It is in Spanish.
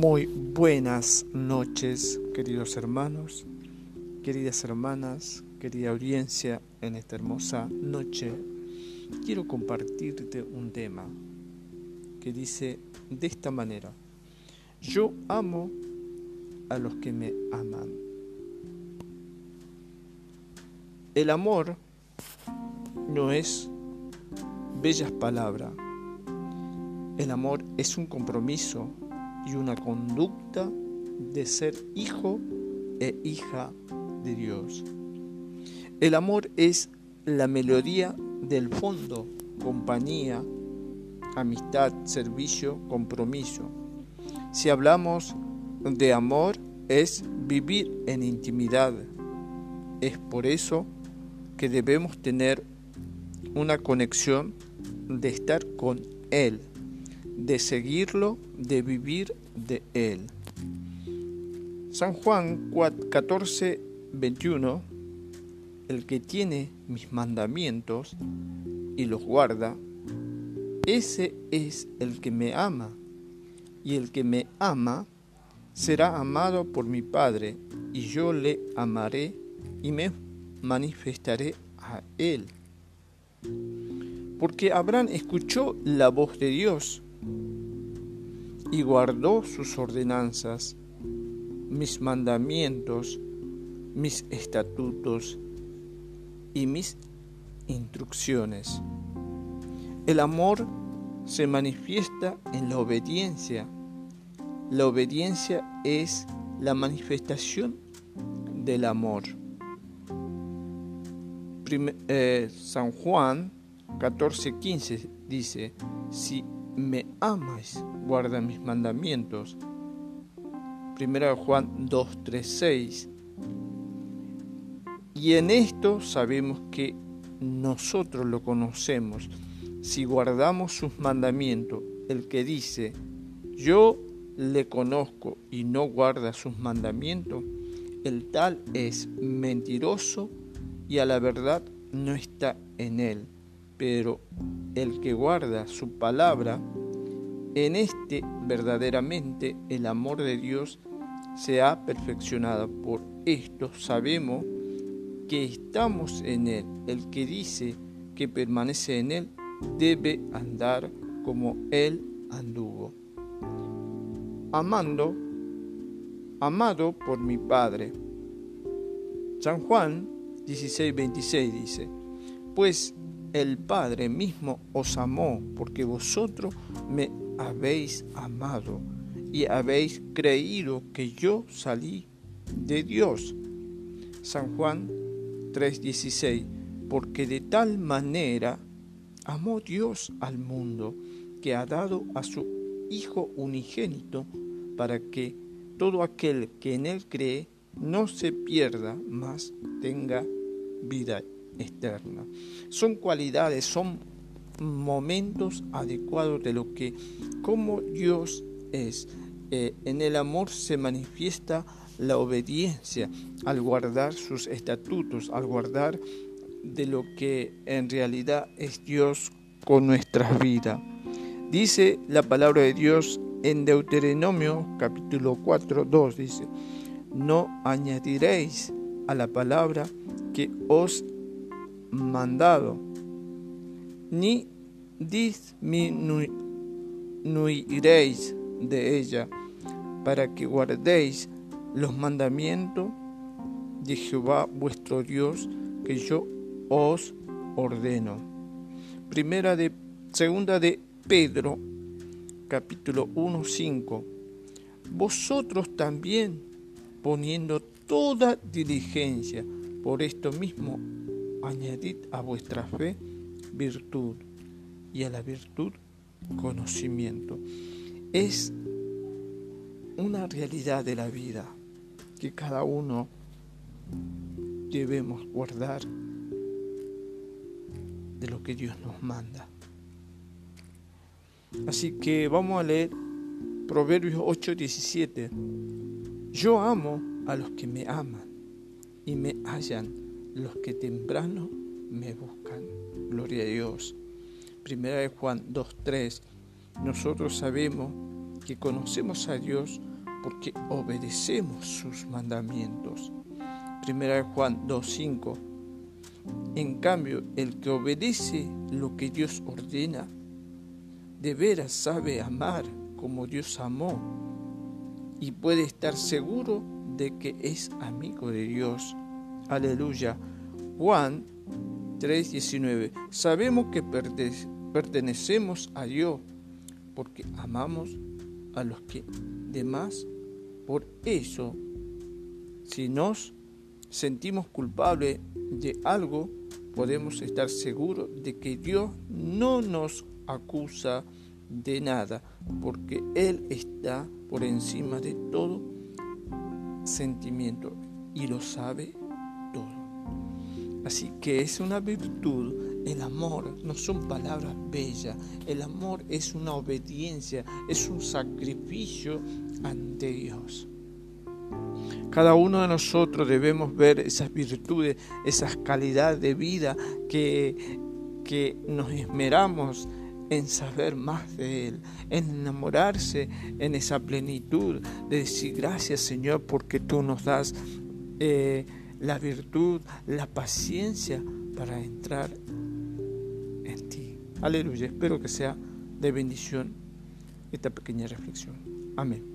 Muy buenas noches, queridos hermanos, queridas hermanas, querida audiencia. En esta hermosa noche quiero compartirte un tema que dice de esta manera: yo amo a los que me aman. El amor no es bellas palabras. El amor es un compromiso y una conducta de ser hijo e hija de Dios. El amor es la melodía del fondo, compañía, amistad, servicio, compromiso. Si hablamos de amor, es vivir en intimidad. Es por eso que debemos tener una conexión de estar con Él, de seguirlo, de vivir de Él. San Juan 14:21: el que tiene mis mandamientos y los guarda, ese es el que me ama, y el que me ama será amado por mi Padre, y yo le amaré y me manifestaré a Él. Porque Abraham escuchó la voz de Dios y guardó sus ordenanzas, mis mandamientos, mis estatutos y mis instrucciones. El amor se manifiesta en la obediencia. La obediencia es la manifestación del amor. San Juan 14:15 dice: si me amas, guarda mis mandamientos. 1 Juan 2:3-6. Y en esto sabemos que nosotros lo conocemos, si guardamos sus mandamientos. El que dice, yo le conozco, y no guarda sus mandamientos, el tal es mentiroso, y a la verdad no está en él. Pero el que guarda su palabra, en este verdaderamente el amor de Dios se ha perfeccionado. Por esto sabemos que estamos en Él. El que dice que permanece en Él debe andar como Él anduvo. Amado por mi Padre. San Juan 16:26 dice: pues el Padre mismo os amó, porque vosotros me habéis amado y habéis creído que yo salí de Dios. San Juan 3:16. Porque de tal manera amó Dios al mundo, que ha dado a su Hijo unigénito, para que todo aquel que en Él cree no se pierda, mas tenga vida externa. Son cualidades, son momentos adecuados de lo que como Dios es. En el amor se manifiesta la obediencia al guardar sus estatutos, al guardar de lo que en realidad es Dios con nuestras vidas. Dice la palabra de Dios en Deuteronomio capítulo 4:2, dice: no añadiréis a la palabra que os mandado, ni disminuiréis de ella, para que guardéis los mandamientos de Jehová vuestro Dios, que yo os ordeno. Segunda de Pedro capítulo 1:5. Vosotros también, poniendo toda diligencia, por esto mismo añadid a vuestra fe virtud, y a la virtud conocimiento. Es una realidad de la vida que cada uno debemos guardar de lo que Dios nos manda. Así que vamos a leer Proverbios 8:17. Yo amo a los que me aman y me hallan, los que temprano me buscan. Gloria a Dios. 1 Juan 2:3. Nosotros sabemos que conocemos a Dios porque obedecemos sus mandamientos. 1 Juan 2:5. En cambio, el que obedece lo que Dios ordena, de veras sabe amar como Dios amó y puede estar seguro de que es amigo de Dios. Aleluya. Juan 3:19. Sabemos que pertenecemos a Dios porque amamos a los que demás. Por eso, si nos sentimos culpables de algo, podemos estar seguros de que Dios no nos acusa de nada, porque Él está por encima de todo sentimiento y lo sabe todo. Así que es una virtud, el amor, no son palabras bellas, el amor es una obediencia, es un sacrificio ante Dios. Cada uno de nosotros debemos ver esas virtudes, esas calidades de vida que nos esmeramos en saber más de Él, en enamorarse en esa plenitud, de decir gracias Señor porque tú nos das la virtud, la paciencia para entrar en ti. Aleluya, espero que sea de bendición esta pequeña reflexión. Amén.